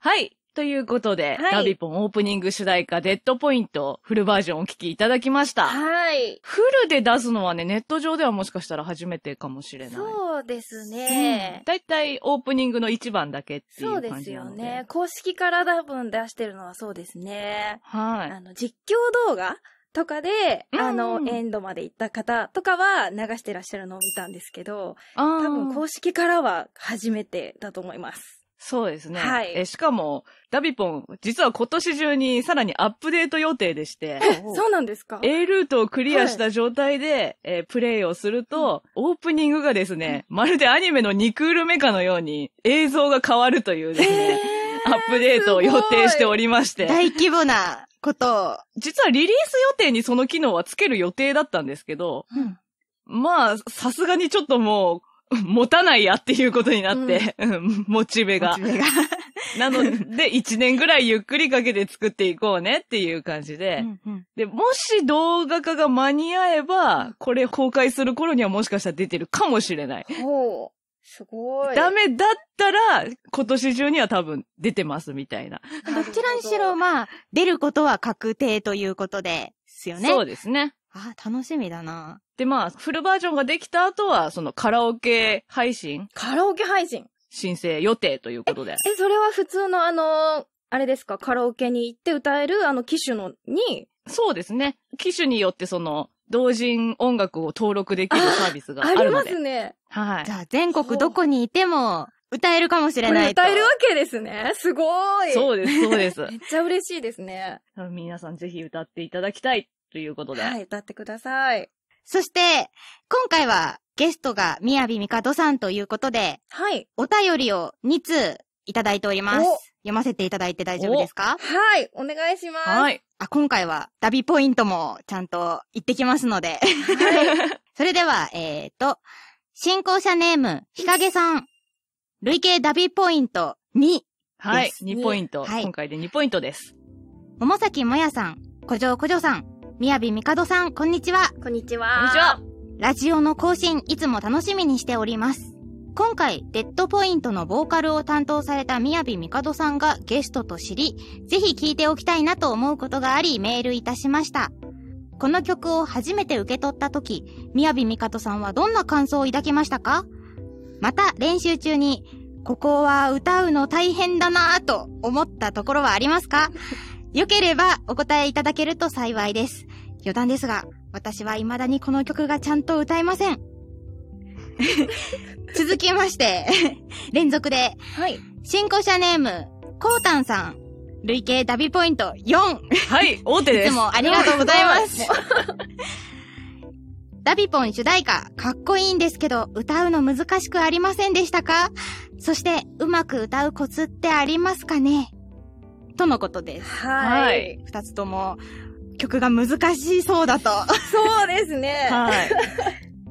はい。ということで、はい、ダビポンオープニング主題歌デッドポイントフルバージョンをお聴きいただきました。はい。フルで出すのはね、ネット上ではもしかしたら初めてかもしれない。そうですね。だいたいオープニングの1番だけっていう感じなので。そうですよね。公式から多分出してるのはそうですね。はい。実況動画とかで、エンドまで行った方とかは流してらっしゃるのを見たんですけど、多分公式からは初めてだと思います。そうですね。はい。しかも、ダビポン、実は今年中にさらにアップデート予定でして。そうなんですか？ A ルートをクリアした状態で、はいプレイをすると、オープニングがですね、まるでアニメの2クール目かのように映像が変わるというですね、アップデートを予定しておりまして。大規模なことを。実はリリース予定にその機能はつける予定だったんですけど、まあ、さすがにちょっともう、持たないやっていうことになって、モチベが。なので、1年ぐらいゆっくりかけて作っていこうねっていう感じで。で、もし動画化が間に合えば、これ公開する頃にはもしかしたら出てるかもしれない。ほう。すごい。ダメだったら、今年中には多分出てますみたいな。どちらにしろ、まあ、出ることは確定ということですよね。そうですね。あ、楽しみだな。で、まあ、フルバージョンができた後は、そのカラオケ配信申請予定ということで。え、それは普通のあれですか、カラオケに行って歌える機種のに。そうですね。機種によってその、同人音楽を登録できるサービスがあるので。ありますね。はい。じゃあ、全国どこにいても、歌えるかもしれないと。歌えるわけですね。すごーい。そうです、そうです。めっちゃ嬉しいですね。皆さんぜひ歌っていただきたい。ということで。はい、歌ってください。そして、今回はゲストが宮城みかどさんということで、はい。お便りを2通いただいております。読ませていただいて大丈夫ですか？はい、お願いします。はい。あ、今回はダビポイントもちゃんと言ってきますので。はい。それでは、進行者ネーム、日陰さん。累計ダビポイント2。はい、2ポイント。はい、今回で2ポイントです。桃崎もやさん、こじょうさん。宮城みかどさん、こんにちは。こんにちは。こんにちは。ラジオの更新、いつも楽しみにしております。今回、デッドポイントのボーカルを担当された宮城みかどさんがゲストと知り、ぜひ聴いておきたいなと思うことがあり、メールいたしました。この曲を初めて受け取ったとき、宮城みかどさんはどんな感想を抱きましたか？また、練習中に、ここは歌うの大変だなぁと思ったところはありますか？よければお答えいただけると幸いです。余談ですが、私は未だにこの曲がちゃんと歌えません。続きまして、連続で、はい、進行者ネーム、こうたんさん、累計ダビポイント4。はい、大手です。いつもありがとうございます。ダビポン主題歌、かっこいいんですけど、歌うの難しくありませんでしたか？そして、うまく歌うコツってありますかね？とのことです。はい。二つとも、曲が難しそうだと。そうですね。はい。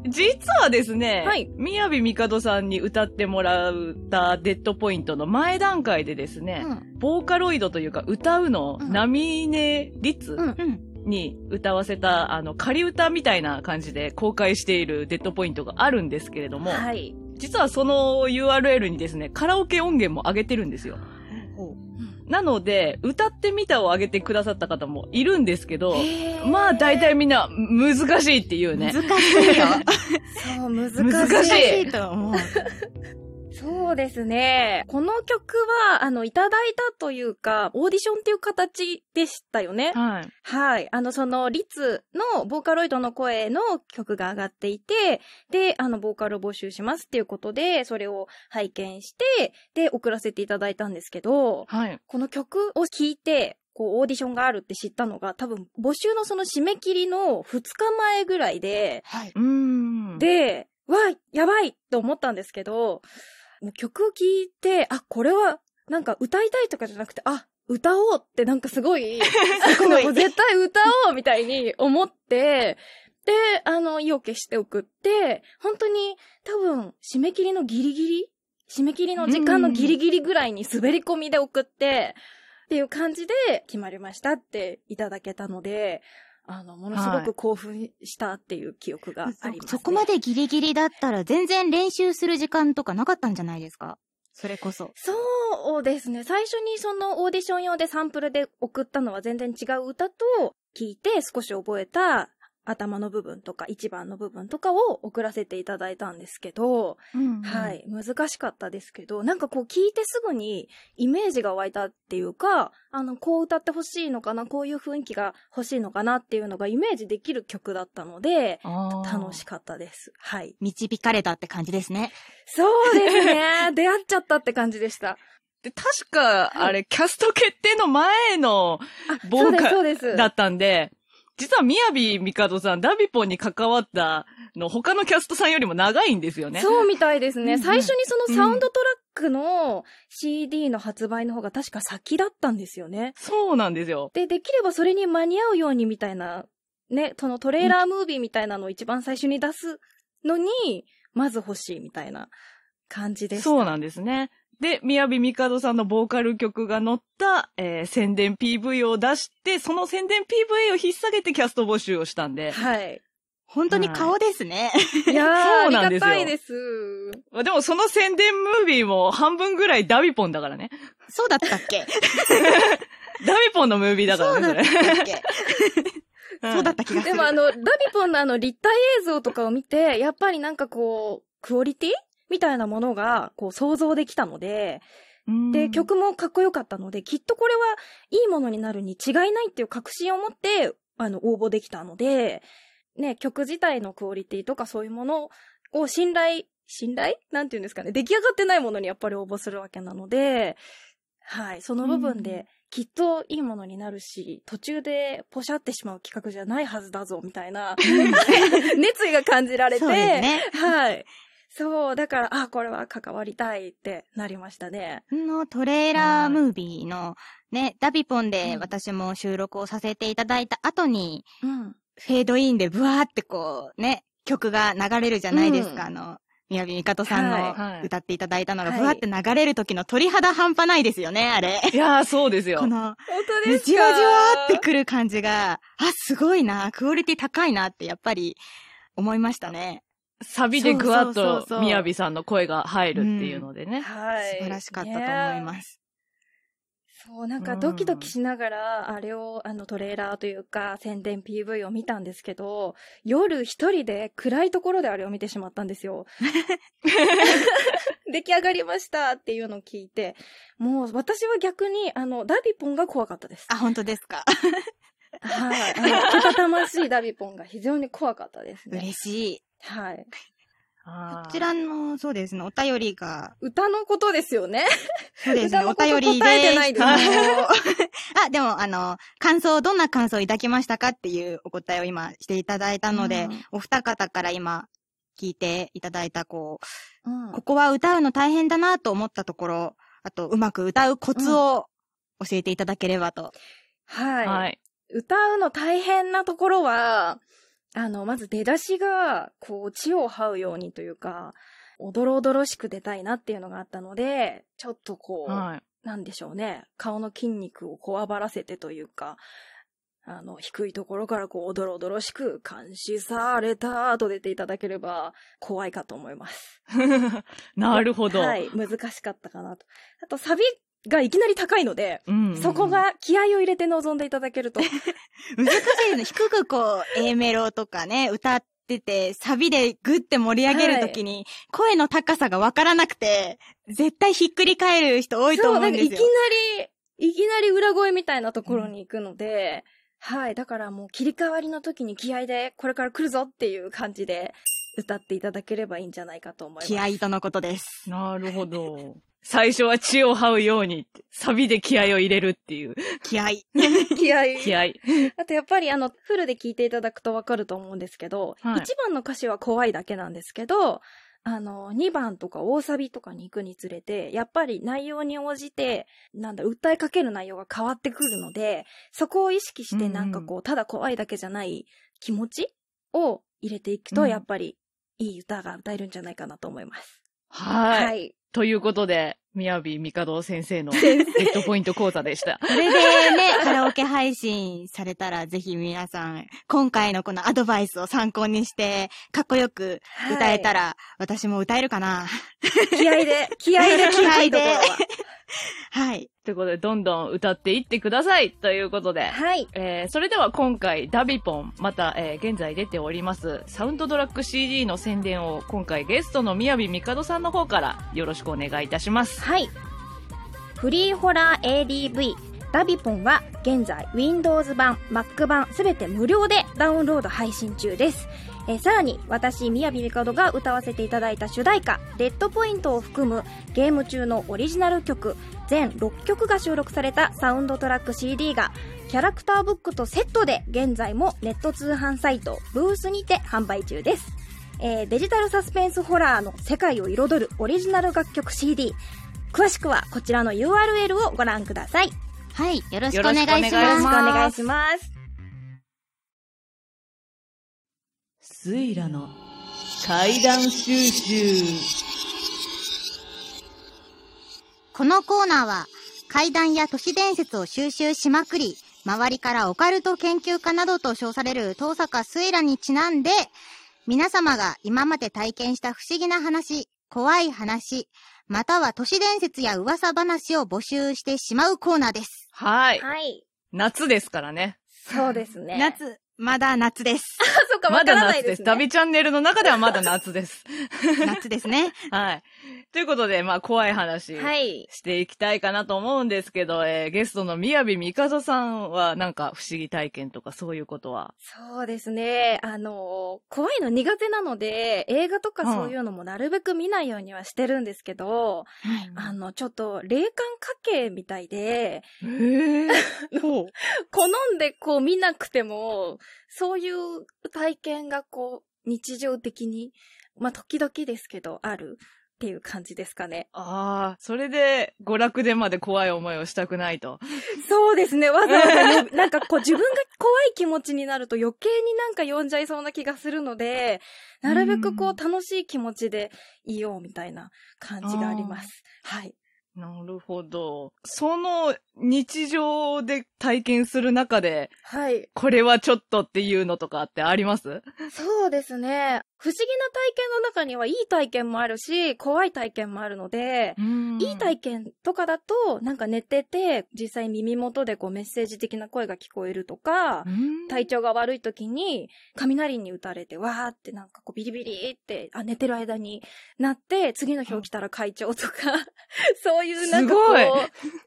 実はですね、はい、宮城みかどさんに歌ってもらったデッドポイントの前段階でですね、ボーカロイドというか歌うの、波音律に歌わせた、仮歌みたいな感じで公開しているデッドポイントがあるんですけれども、はい、実はその URL にですね、カラオケ音源も上げてるんですよ。なので、歌ってみたを上げてくださった方もいるんですけど、まあ大体みんな難しいっていうね。難しいよ。そう、難しいと思う。そうですね。この曲は、いただいたというか、オーディションっていう形でしたよね。はい。はい。その、リツの、ボーカロイドの声の曲が上がっていて、で、ボーカルを募集しますっていうことで、それを拝見して、で、送らせていただいたんですけど、はい。この曲を聴いて、こう、オーディションがあるって知ったのが、多分、募集のその締め切りの2日前ぐらいで、はい。で、わあ、やばいと思ったんですけど、もう曲を聴いて、あ、これは、なんか歌いたいとかじゃなくて、あ、歌おうってなんかすごいもう絶対歌おうみたいに思って、で、意を決して送って、本当に多分、締め切りの時間のギリギリぐらいに滑り込みで送って、っていう感じで決まりましたっていただけたので、ものすごく興奮したっていう記憶がありますね。そこまでギリギリだったら全然練習する時間とかなかったんじゃないですか？それこそ。そうですね。最初にそのオーディション用でサンプルで送ったのは全然違う歌と聞いて少し覚えた頭の部分とか一番の部分とかを送らせていただいたんですけど、うんうん、はい、難しかったですけど、なんかこう聞いてすぐにイメージが湧いたっていうか、こう歌ってほしいのかな、こういう雰囲気が欲しいのかなっていうのがイメージできる曲だったので、楽しかったです。はい。導かれたって感じですね。そうですね。出会っちゃったって感じでした。で、確か、あれ、キャスト決定の前のボーカルだったんで、実は宮城みかどさん、ダビポンに関わったの他のキャストさんよりも長いんですよね。そうみたいですね。うん、最初にそのサウンドトラックの CD の発売の方が確か先だったんですよね。そうなんですよ。で、できればそれに間に合うようにみたいな、ね、そのトレーラームービーみたいなのを一番最初に出すのに、まず欲しいみたいな感じです。そうなんですね。で、宮城みかどさんのボーカル曲が載った、宣伝 PV を出して、その宣伝 PV を引っ提げてキャスト募集をしたんで。はい。本当に顔ですね。はい、いやー、そうなんですよ。ありがたいです。でもその宣伝ムービーも半分ぐらいダビポンだからね。そうだったっけダビポンのムービーだからね。そうだったっけそうだった気がする。でもダビポンの立体映像とかを見て、やっぱりなんかこう、クオリティみたいなものがこう想像できたので、で、曲もかっこよかったので、きっとこれはいいものになるに違いないっていう確信を持って、応募できたので、ね、曲自体のクオリティとかそういうものを信頼なんていうんですかね、出来上がってないものにやっぱり応募するわけなので、はい、その部分できっといいものになるし、途中でポシャってしまう企画じゃないはずだぞ、みたいな、熱意が感じられて、そうですね、はい。そう、だから、あ、これは関わりたいってなりましたね。トレーラームービーの、ね、ダビポンで私も収録をさせていただいた後に、うん、フェードインでブワーってこう、ね、曲が流れるじゃないですか、宮城みかどさんの歌っていただいたのが、ふわって流れる時の鳥肌半端ないですよね、あれ。いやー、そうですよ。この、じわじわってくる感じが、あ、すごいな、クオリティ高いなってやっぱり思いましたね。サビでグワッとみやびさんの声が入るっていうのでね。はい。素晴らしかったと思います。そう、なんかドキドキしながら、あれを、トレーラーというか、宣伝 PV を見たんですけど、夜一人で暗いところであれを見てしまったんですよ。出来上がりましたっていうのを聞いて、もう私は逆に、ダビポンが怖かったです。あ、本当ですか。はい。けたたましいダビポンが非常に怖かったですね。嬉しい。はい。こちらの、そうですね、お便りが。歌のことですよね。そうですね、お便りで。答えてないです。あ、でも、どんな感想をいただきましたかっていうお答えを今していただいたので、お二方から今聞いていただいた、ここは歌うの大変だなと思ったところ、あと、うまく歌うコツを教えていただければと。はい。歌うの大変なところは、まず出だしが、こう、地を這うようにというか、おどろおどろしく出たいなっていうのがあったので、ちょっとこう、なんでしょうね、顔の筋肉をこわばらせてというか、低いところからこう、おどろおどろしく、監視されたと出ていただければ、怖いかと思います。なるほど。はい、難しかったかなと。あと、サビがいきなり高いので、そこが気合を入れて臨んでいただけると。難しいの。低くこう、A メロとかね、歌ってて、サビでグッて盛り上げるときに、声の高さがわからなくて、絶対ひっくり返る人多いと思うんですよ。そう、いきなり裏声みたいなところに行くので、はい、だからもう切り替わりの時に気合で、これから来るぞっていう感じで、歌っていただければいいんじゃないかと思います。気合とのことです。なるほど。最初は地を這うように、サビで気合を入れるっていう。気合。気合。気合。あとやっぱりフルで聞いていただくとわかると思うんですけど、1番の歌詞は怖いだけなんですけど、2番とか大サビとかに行くにつれて、やっぱり内容に応じて、訴えかける内容が変わってくるので、そこを意識してなんかこう、ただ怖いだけじゃない気持ちを入れていくと、やっぱりいい歌が歌えるんじゃないかなと思います。はい。ということで、宮城みかど先生のレッドポイント講座でした。これでね、カラオケ配信されたらぜひ皆さん、今回のこのアドバイスを参考にして、かっこよく歌えたら、私も歌えるかな。気合で。はい。ということで、どんどん歌っていってくださいということで。はい。それでは今回、ダビポン、また、現在出ております、サウンドドラッグ CD の宣伝を、今回ゲストの宮城みかどさんの方から、よろしくお願いいたします。はい。フリーホラー ADV、ダビポンは、現在、Windows 版、Mac 版、すべて無料でダウンロード配信中です。さらに私宮城みかどが歌わせていただいた主題歌レッドポイントを含むゲーム中のオリジナル曲全6曲が収録されたサウンドトラック CD がキャラクターブックとセットで現在もネット通販サイトブースにて販売中です。デジタルサスペンスホラーの世界を彩るオリジナル楽曲 CD、 詳しくはこちらの URL をご覧ください。はい、よろしくお願いします。よろしくお願いします。スイラの怪談収集。このコーナーは怪談や都市伝説を収集しまくり、周りからオカルト研究家などと称される遠坂スイラにちなんで、皆様が今まで体験した不思議な話、怖い話、または都市伝説や噂話を募集してしまうコーナーです。はい、はい、夏ですからね。そうですね、夏、まだ夏です。あ、そっか、わからないですね。まだ夏です。ダビチャンネルの中ではまだ夏です。夏ですね。はい。ということで、まあ、怖い話していきたいかなと思うんですけど、ゲストの宮城みかどさんは、なんか、不思議体験とかそういうことは？そうですね。怖いの苦手なので、映画とかそういうのもなるべく見ないようにはしてるんですけど、うん、ちょっと、霊感家系みたいで、好んでこう見なくても、そういう体験がこう日常的に、まあ時々ですけどあるっていう感じですかね。ああ、それで娯楽でまで怖い思いをしたくないと。そうですね、わざわざ、ね、なんかこう自分が怖い気持ちになると余計になんか呼んじゃいそうな気がするので、なるべくこう楽しい気持ちでいようみたいな感じがあります。はい。なるほど。その日常で体験する中で、はい。これはちょっとっていうのとかってあります？そうですね。不思議な体験の中にはいい体験もあるし、怖い体験もあるので、いい体験とかだと、なんか寝てて、実際耳元でこうメッセージ的な声が聞こえるとか、体調が悪い時に雷に打たれて、わーってなんかこうビリビリって、あ、寝てる間になって、次の日起きたら会長とか、そういうなんかこ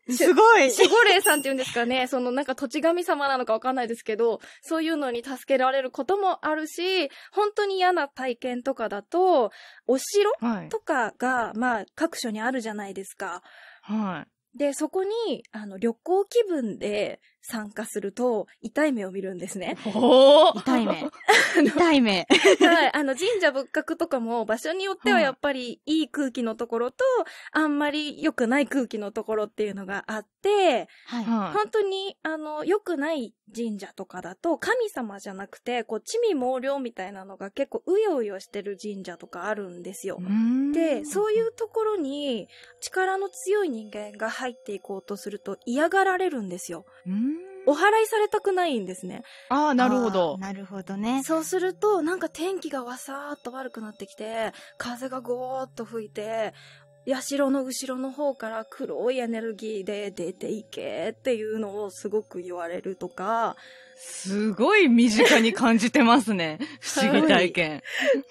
う、すごい守護霊さんっていうんですかね、そのなんか土地神様なのかわかんないですけど、そういうのに助けられることもあるし、本当に嫌な体験とかだと、お城とかが、はい、まあ、各所にあるじゃないですか。はい。で、そこに、旅行気分で参加すると、痛い目を見るんですね。おー！痛い目。痛い目。はい。神社仏閣とかも、場所によってはやっぱり、いい空気のところと、あんまり良くない空気のところっていうのがあって、はい。本当に、良くない神社とかだと神様じゃなくてこう魑魅魍魎みたいなのが結構うようよしてる神社とかあるんですよ。で、そういうところに力の強い人間が入っていこうとすると嫌がられるんですよ。お祓いされたくないんですね。ああ、なるほど。なるほどね。そうするとなんか天気がわさーっと悪くなってきて、風がゴーっと吹いて、社の後ろの方から黒いエネルギーで出ていけっていうのをすごく言われるとか。すごい身近に感じてますね。不思議体験。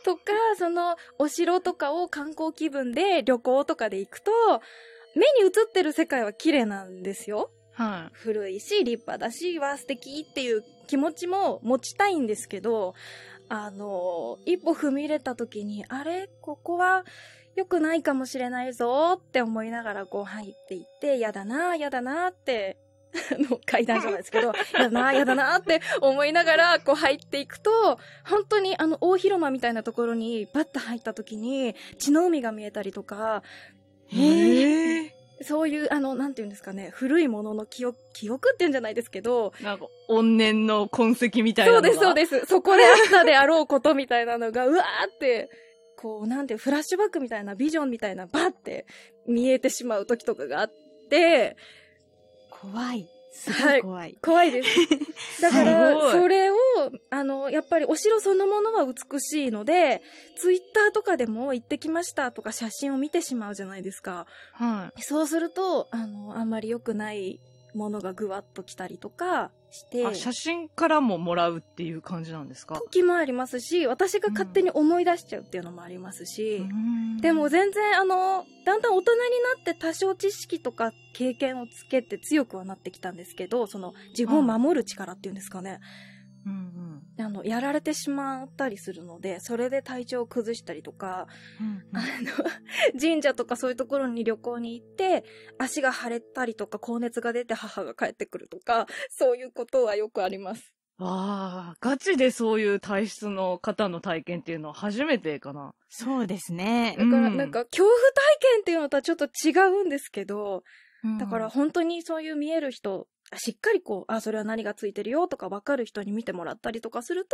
とか、そのお城とかを観光気分で旅行とかで行くと、目に映ってる世界は綺麗なんですよ。はい、古いし立派だしわ素敵っていう気持ちも持ちたいんですけど、一歩踏み入れた時に、あれ？ここは良くないかもしれないぞって思いながらこう入っていって、やだなぁ、やだなぁって、階段じゃないですけど、やだなぁ、やだなぁって思いながらこう入っていくと、本当に大広間みたいなところにバッと入った時に、血の海が見えたりとか、そういう、なんていうんですかね、古いものの記憶っていうんじゃないですけど、なんか、怨念の痕跡みたいなのが。そうです、そうです。そこであったであろうことみたいなのが、うわーって、こうなんてフラッシュバックみたいなビジョンみたいなバッて見えてしまう時とかがあって怖い。すごい怖い、はい、怖いですだからそれをやっぱりお城そのものは美しいのでツイッターとかでも行ってきましたとか写真を見てしまうじゃないですか、はい、そうするとあんまり良くないものがぐわっと来たりとかして写真からももらうっていう感じなんですか？時もありますし私が勝手に思い出しちゃうっていうのもありますし、うん、でも全然だんだん大人になって多少知識とか経験をつけて強くはなってきたんですけどその自分を守る力っていうんですかね、うんうん、やられてしまったりするのでそれで体調を崩したりとか、うんうん、神社とかそういうところに旅行に行って足が腫れたりとか高熱が出て母が帰ってくるとかそういうことはよくあります。ああ、ガチでそういう体質の方の体験っていうのは初めてかな。そうですね。だからなんか恐怖体験っていうのとはちょっと違うんですけど、うん、だから本当にそういう見える人しっかりこうそれは何がついてるよとか分かる人に見てもらったりとかする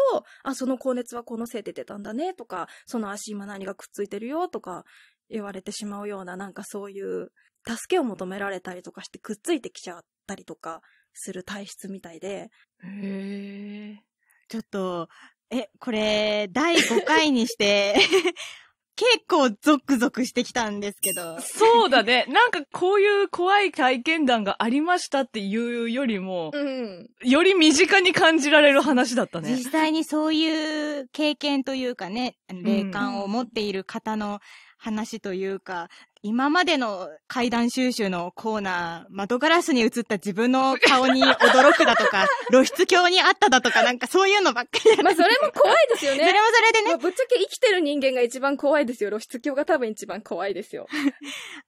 とその高熱はこのせいで出たんだねとかその足今何がくっついてるよとか言われてしまうようななんかそういう助けを求められたりとかしてくっついてきちゃったりとかする体質みたいで。へー、ちょっとこれ第5回にして結構ゾクゾクしてきたんですけど。そうだね。なんかこういう怖い体験談がありましたっていうよりも、うん、より身近に感じられる話だったね。実際にそういう経験というかね、霊感を持っている方の話というか、うん、今までの怪談収集のコーナー、窓ガラスに映った自分の顔に驚くだとか、露出狂にあっただとか、なんかそういうのばっかり。まあそれも怖いですよね。それもそれでね。まあ、ぶっちゃけ生きてる人間が一番怖いですよ。露出狂が多分一番怖いですよ。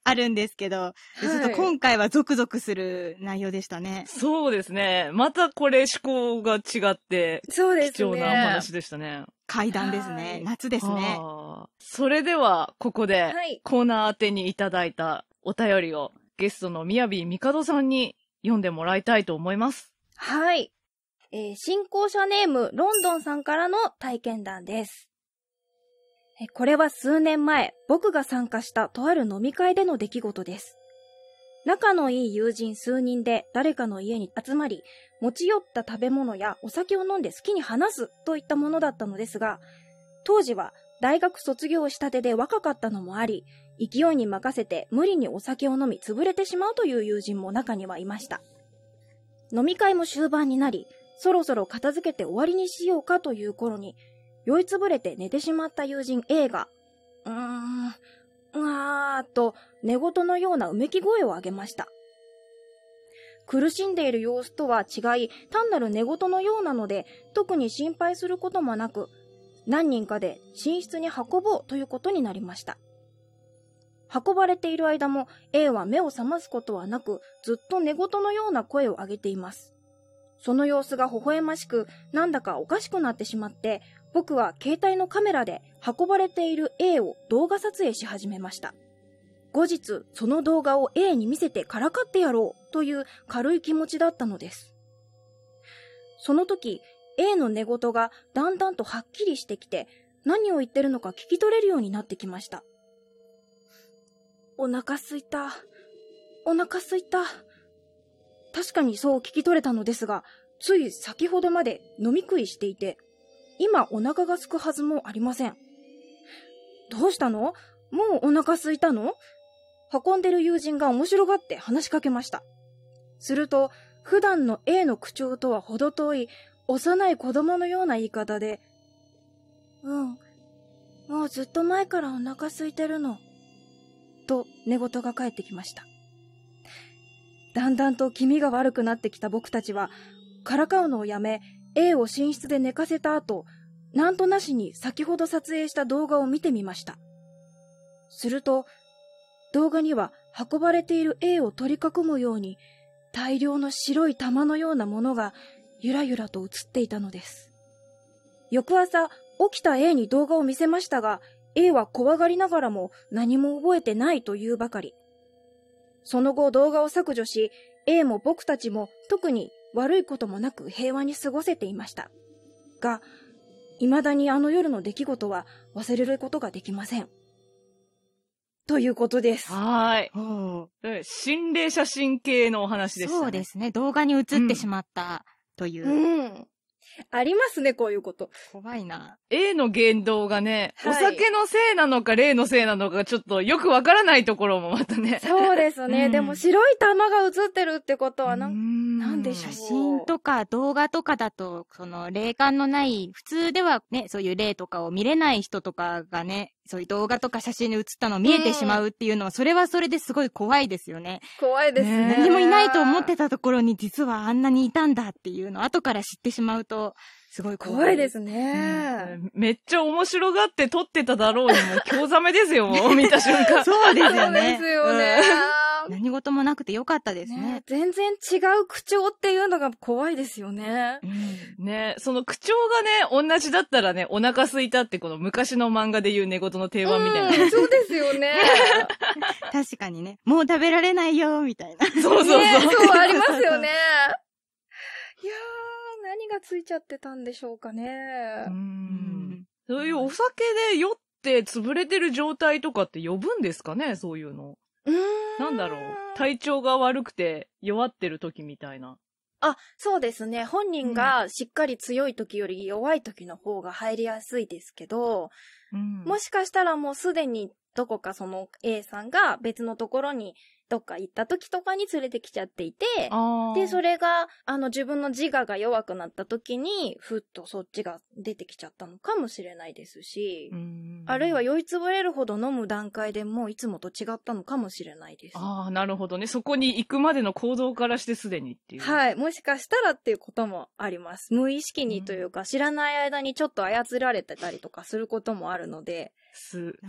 あるんですけど、はい、ちょっと今回はゾクゾクする内容でしたね。そうですね。またこれ思考が違って、そうですね、貴重なお話でしたね。怪談ですね。夏ですね。それではここでコーナー宛てにいただいたお便りをゲストのみやびみかどさんに読んでもらいたいと思います。はい、信仰者ネームロンドンさんからの体験談です。これは数年前僕が参加したとある飲み会での出来事です。仲のいい友人数人で誰かの家に集まり持ち寄った食べ物やお酒を飲んで好きに話すといったものだったのですが、当時は大学卒業したてで若かったのもあり、勢いに任せて無理にお酒を飲み潰れてしまうという友人も中にはいました。飲み会も終盤になり、そろそろ片付けて終わりにしようかという頃に、酔いつぶれて寝てしまった友人 A が、と寝言のようなうめき声を上げました。苦しんでいる様子とは違い、単なる寝言のようなので、特に心配することもなく、何人かで寝室に運ぼうということになりました。運ばれている間も A は目を覚ますことはなく、ずっと寝言のような声を上げています。その様子が微笑ましく、なんだかおかしくなってしまって、僕は携帯のカメラで運ばれている A を動画撮影し始めました。後日、その動画を A に見せてからかってやろうという軽い気持ちだったのです。その時、A の寝言がだんだんとはっきりしてきて、何を言ってるのか聞き取れるようになってきました。お腹すいた。お腹すいた。確かにそう聞き取れたのですが、つい先ほどまで飲み食いしていて、今お腹が空くはずもありません。どうしたの？もうお腹すいたの？運んでる友人が面白がって話しかけました。すると、普段の A の口調とはほど遠い、幼い子供のような言い方で、うん、もうずっと前からお腹空いてるの、と寝言が返ってきました。だんだんと気味が悪くなってきた僕たちは、からかうのをやめ、A を寝室で寝かせた後、なんとなしに先ほど撮影した動画を見てみました。すると、動画には運ばれている A を取り囲むように、大量の白い玉のようなものが、ゆらゆらと映っていたのです。翌朝、起きた A に動画を見せましたが、A は怖がりながらも何も覚えてないというばかり。その後動画を削除し、A も僕たちも特に悪いこともなく平和に過ごせていました。が、未だにあの夜の出来事は忘れることができません。ということです。はい。心霊写真系のお話でしたね。そうですね。動画に映ってしまったという。うん。ありますね、こういうこと。怖いな。A の言動がね、はい、お酒のせいなのか、霊のせいなのか、ちょっとよくわからないところもまたね。そうですね。うん、でも白い玉が映ってるってことはなんでしょう。写真とか動画とかだと、その霊感のない、普通ではね、そういう霊とかを見れない人とかがね、そういう動画とか写真に写ったの見えてしまうっていうのは、それはそれですごい怖いですよね。怖いですね。何もいないと思ってたところに実はあんなにいたんだっていうのを後から知ってしまうと、すごい怖いですね、うん。めっちゃ面白がって撮ってただろうにも興ざめですよ、見た瞬間。そうですよね。そうですよね。何事もなくてよかったですね。全然違う口調っていうのが怖いですよね。うん、ね、その口調がね、同じだったらね、お腹空いたってこの昔の漫画で言う寝言の定番みたいな。うん、そうですよね。確かにね、もう食べられないよ、みたいな。そうそうそう。そうありますよね。いやー、何がついちゃってたんでしょうかね。そういうお酒で酔って潰れてる状態とかって呼ぶんですかね、そういうの。なんだろう、体調が悪くて弱ってる時みたいな。あ、そうですね。本人がしっかり強い時より弱い時の方が入りやすいですけど、もしかしたらもうすでにどこかその A さんが別のところにどっか行った時とかに連れてきちゃっていて、で、それが自分の自我が弱くなった時にふっとそっちが出てきちゃったのかもしれないですし、あるいは酔いつぶれるほど飲む段階でもういつもと違ったのかもしれないです。ああ、なるほどね。そこに行くまでの行動からしてすでにっていう。はい。もしかしたらっていうこともあります。無意識にというか、知らない間にちょっと操られてたりとかすることもあるので、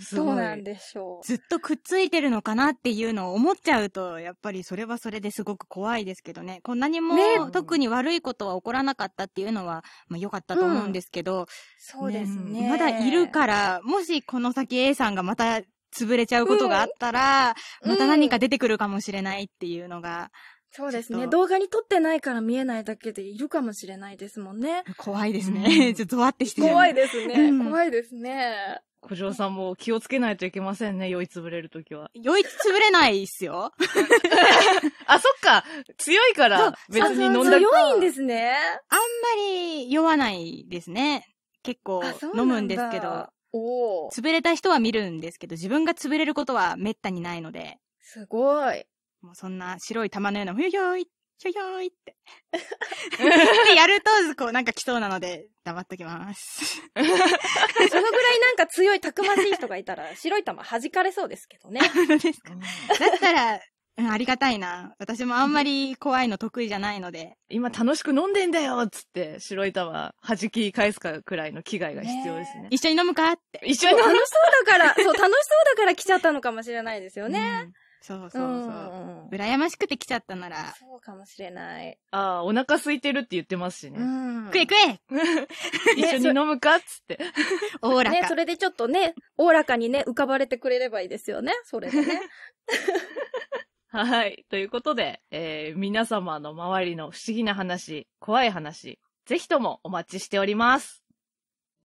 そうなんでしょう。ずっとくっついてるのかなっていうのを思っちゃうと、やっぱりそれはそれですごく怖いですけどね。こんなにも特に悪いことは起こらなかったっていうのは、まあ、良かったと思うんですけど、そうですね。まだいるから、もしこの先 A さんがまた潰れちゃうことがあったら、また何か出てくるかもしれないっていうのが、そうですね。動画に撮ってないから見えないだけでいるかもしれないですもんね。怖いですね。ちょっとゾワってしてる。怖いですね。怖いですね。小嬢さんも気をつけないといけませんね、酔いつぶれるときは。酔いつぶれないっすよ。あ、そっか。強いから別に飲んだら。強いんですね。あんまり酔わないですね。結構飲むんですけど。おー。潰れた人は見るんですけど、自分が潰れることは滅多にないので。すごい。もうそんな白い玉のような、ふよひょい、ひょひょいって。やると、こうなんか来そうなので、黙っときます。そのぐらいなんか強いたくましい人がいたら、白い玉弾かれそうですけどね。本当ですか。だったら、ありがたいな。私もあんまり怖いの得意じゃないので。今楽しく飲んでんだよっつって、白い玉弾き返すかくらいの危害が必要ですね。一緒に飲むかって。一緒に飲む。楽しそうだから、そう、楽しそうだから来ちゃったのかもしれないですよね。そうそうそう。羨ましくて来ちゃったなら。そうかもしれない。ああ、お腹空いてるって言ってますしね。食え食え一緒に飲むかっつって。おおらか。ね、それでちょっとね、おおらかにね、浮かばれてくれればいいですよね。それでね。はい。ということで、皆様の周りの不思議な話、怖い話、ぜひともお待ちしております。